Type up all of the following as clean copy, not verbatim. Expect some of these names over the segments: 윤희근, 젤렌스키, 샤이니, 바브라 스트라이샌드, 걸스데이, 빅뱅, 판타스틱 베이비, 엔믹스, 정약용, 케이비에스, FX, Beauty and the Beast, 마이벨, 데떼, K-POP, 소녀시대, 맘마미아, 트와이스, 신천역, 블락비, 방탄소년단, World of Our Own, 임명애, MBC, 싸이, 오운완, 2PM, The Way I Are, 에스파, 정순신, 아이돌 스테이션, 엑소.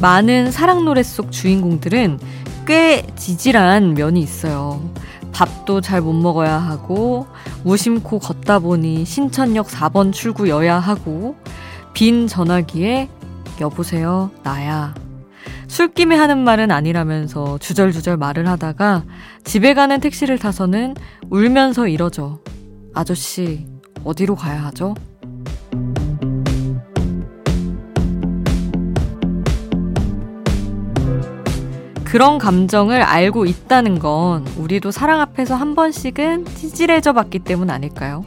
많은 사랑 노래 속 주인공들은 꽤 지질한 면이 있어요. 밥도 잘 못 먹어야 하고 무심코 걷다 보니 신천역 4번 출구여야 하고 빈 전화기에 여보세요 나야 술김에 하는 말은 아니라면서 주절주절 말을 하다가 집에 가는 택시를 타서는 울면서 이러죠. 아저씨 어디로 가야 하죠? 그런 감정을 알고 있다는 건 우리도 사랑 앞에서 한 번씩은 찌질해져 봤기 때문 아닐까요?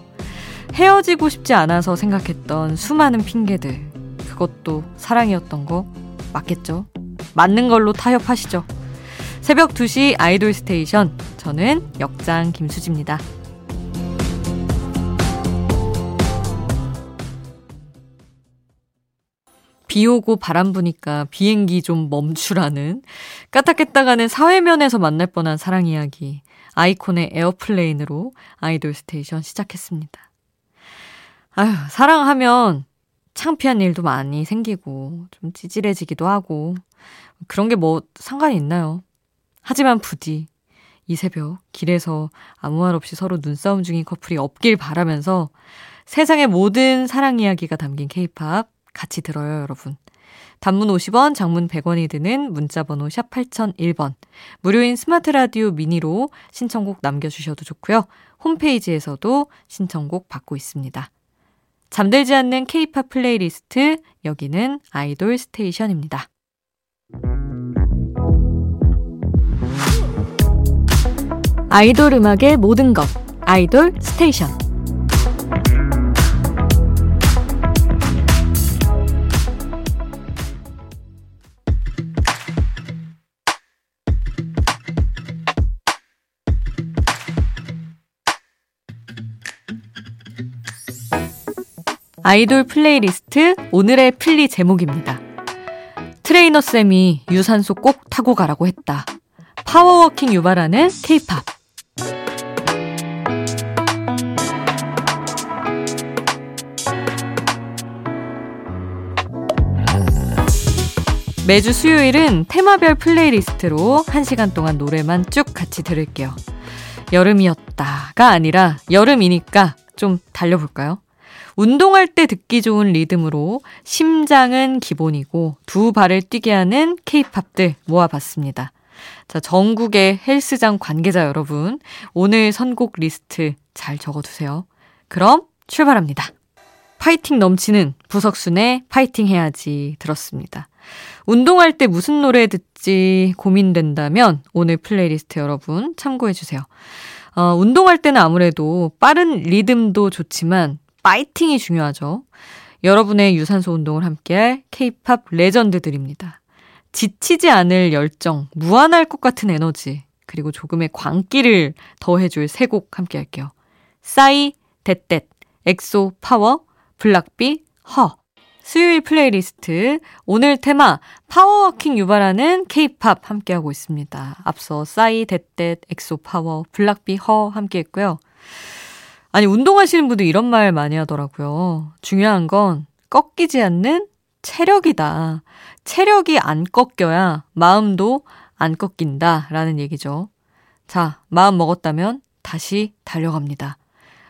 헤어지고 싶지 않아서 생각했던 수많은 핑계들, 그것도 사랑이었던 거 맞겠죠? 맞는 걸로 타협하시죠. 새벽 2시 아이돌 스테이션, 저는 역장 김수지입니다. '비 오고 바람 부니까 비행기 좀 멈추라는' 까딱했다 가는 사회면에서 만날 뻔한 사랑 이야기, 아이콘의 에어플레인으로 아이돌 스테이션 시작했습니다. 아휴, 사랑하면 창피한 일도 많이 생기고 좀 찌질해지기도 하고 그런 게 뭐 상관이 있나요? 하지만 부디 이 새벽 길에서 아무 말 없이 서로 눈싸움 중인 커플이 없길 바라면서 세상의 모든 사랑 이야기가 담긴 K-POP 같이 들어요, 여러분. 단문 50원, 장문 100원이 드는 문자번호 샵 8001번, 무료인 스마트라디오 미니로 신청곡 남겨주셔도 좋고요. 홈페이지에서도 신청곡 받고 있습니다. 잠들지 않는 K-POP 플레이리스트, 여기는 아이돌 스테이션입니다. '아이돌 음악의 모든 것', 아이돌 스테이션. 아이돌 플레이리스트, 오늘의 플리 제목입니다. 트레이너쌤이 유산소 꼭 타고 가라고 했다. 파워워킹 유발하는 K-POP. 매주 수요일은 테마별 플레이리스트로 1시간 동안 노래만 쭉 같이 들을게요. 여름이었다가 아니라 여름이니까 좀 달려볼까요? 운동할 때 듣기 좋은 리듬으로 심장은 기본이고 두 발을 뛰게 하는 K-팝들 모아봤습니다. 자, 전국의 헬스장 관계자 여러분, 오늘 선곡 리스트 잘 적어두세요. 그럼 출발합니다. 파이팅 넘치는 부석순의 파이팅 해야지 들었습니다. 운동할 때 무슨 노래 듣지 고민된다면 오늘 플레이리스트 여러분 참고해주세요. 운동할 때는 아무래도 빠른 리듬도 좋지만 파이팅이 중요하죠. 여러분의 유산소 운동을 함께할 K-POP 레전드들입니다. 지치지 않을 열정, 무한할 것 같은 에너지, 그리고 조금의 광기를 더해줄 세 곡 함께할게요. 싸이, 데떼, 엑소, 파워, 블락비, 허. 수요일 플레이리스트, 오늘 테마 파워워킹 유발하는 K-POP 함께하고 있습니다. 앞서 싸이, 데떼, 엑소, 파워, 블락비, 허 함께했고요. 아니, 운동하시는 분들 이런 말 많이 하더라고요. 중요한 건 꺾이지 않는 체력이다. 체력이 안 꺾여야 마음도 안 꺾인다라는 얘기죠. 자, 마음 먹었다면 다시 달려갑니다.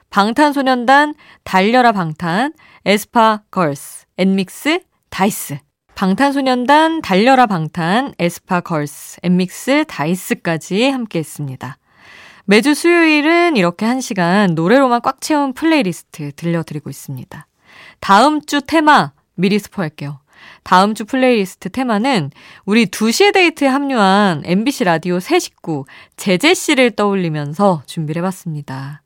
방탄소년단 달려라 방탄, 에스파 걸스, 엔믹스, 다이스. 방탄소년단 달려라 방탄, 에스파 걸스, 엔믹스, 다이스까지 함께했습니다. 매주 수요일은 이렇게 1시간 노래로만 꽉 채운 플레이리스트 들려드리고 있습니다. 다음 주 테마 미리 스포할게요. 다음 주 플레이리스트 테마는 우리 2시의 데이트에 합류한 MBC 라디오 새 식구 제제 씨를 떠올리면서 준비를 해봤습니다.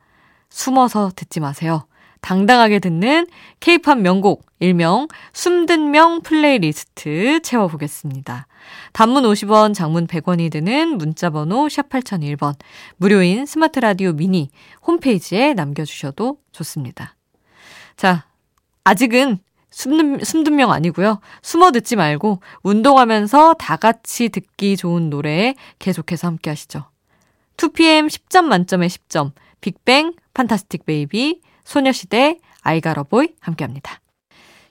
숨어서 듣지 마세요. 당당하게 듣는 K-POP 명곡, 일명 숨든 명 플레이리스트 채워보겠습니다. 단문 50원, 장문 100원이 드는 문자번호 샵 8001번, 무료인 스마트라디오 미니 홈페이지에 남겨주셔도 좋습니다. 자, 아직은 숨든 명 아니고요. 숨어 듣지 말고 운동하면서 다 같이 듣기 좋은 노래 계속해서 함께 하시죠. 2PM 10점 만점에 10점, 빅뱅, 판타스틱 베이비, 소녀시대, 아이가러보이 함께합니다.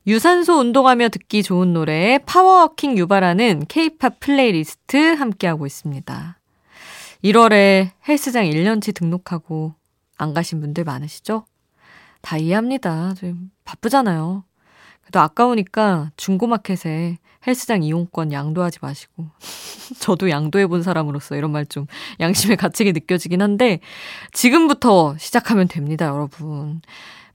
유산소 운동하며 듣기 좋은 노래의 파워워킹 유발하는 K-POP 플레이리스트 함께하고 있습니다. 1월에 헬스장 1년치 등록하고 안 가신 분들 많으시죠? 다 이해합니다. 좀 바쁘잖아요. 그래도 아까우니까 중고마켓에 헬스장 이용권 양도하지 마시고 저도 양도해본 사람으로서 이런 말 좀 양심의 가책이 느껴지긴 한데 지금부터 시작하면 됩니다, 여러분.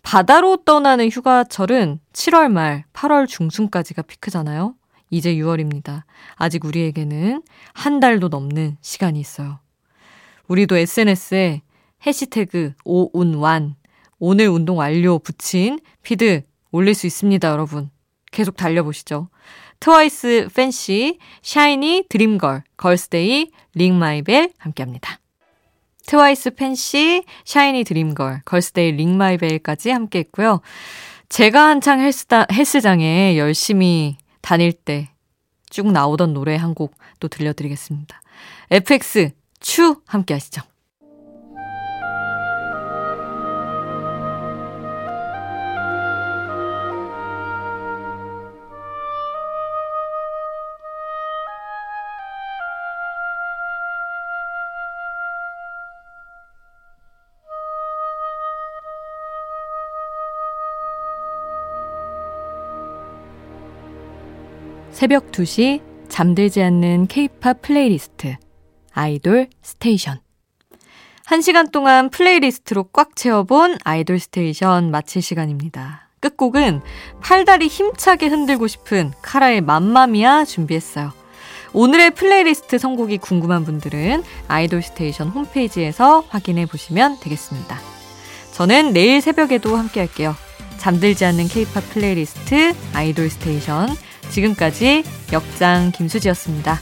바다로 떠나는 휴가철은 7월 말, 8월 중순까지가 피크잖아요. 이제 6월입니다. 아직 우리에게는 한 달도 넘는 시간이 있어요. 우리도 SNS에 해시태그 오운완, 오늘 운동 완료 붙인 피드 올릴 수 있습니다, 여러분. 계속 달려보시죠. 트와이스 팬시, 샤이니, 드림걸, 걸스데이, 링 마이벨 함께합니다. 트와이스 팬시, 샤이니 드림걸, 걸스데이 링 마이벨까지 함께 했고요. 제가 한창 헬스장에 열심히 다닐 때 쭉 나오던 노래 한 곡 또 들려드리겠습니다. FX, 추 함께 하시죠. 새벽 2시 잠들지 않는 K-POP 플레이리스트 아이돌 스테이션 1시간 동안 플레이리스트로 꽉 채워본 아이돌 스테이션 마칠 시간입니다. 끝곡은 팔다리 힘차게 흔들고 싶은 카라의 맘마미아 준비했어요. 오늘의 플레이리스트 선곡이 궁금한 분들은 아이돌 스테이션 홈페이지에서 확인해 보시면 되겠습니다. 저는 내일 새벽에도 함께할게요. 잠들지 않는 K-POP 플레이리스트 아이돌 스테이션 지금까지 역장 김수지였습니다.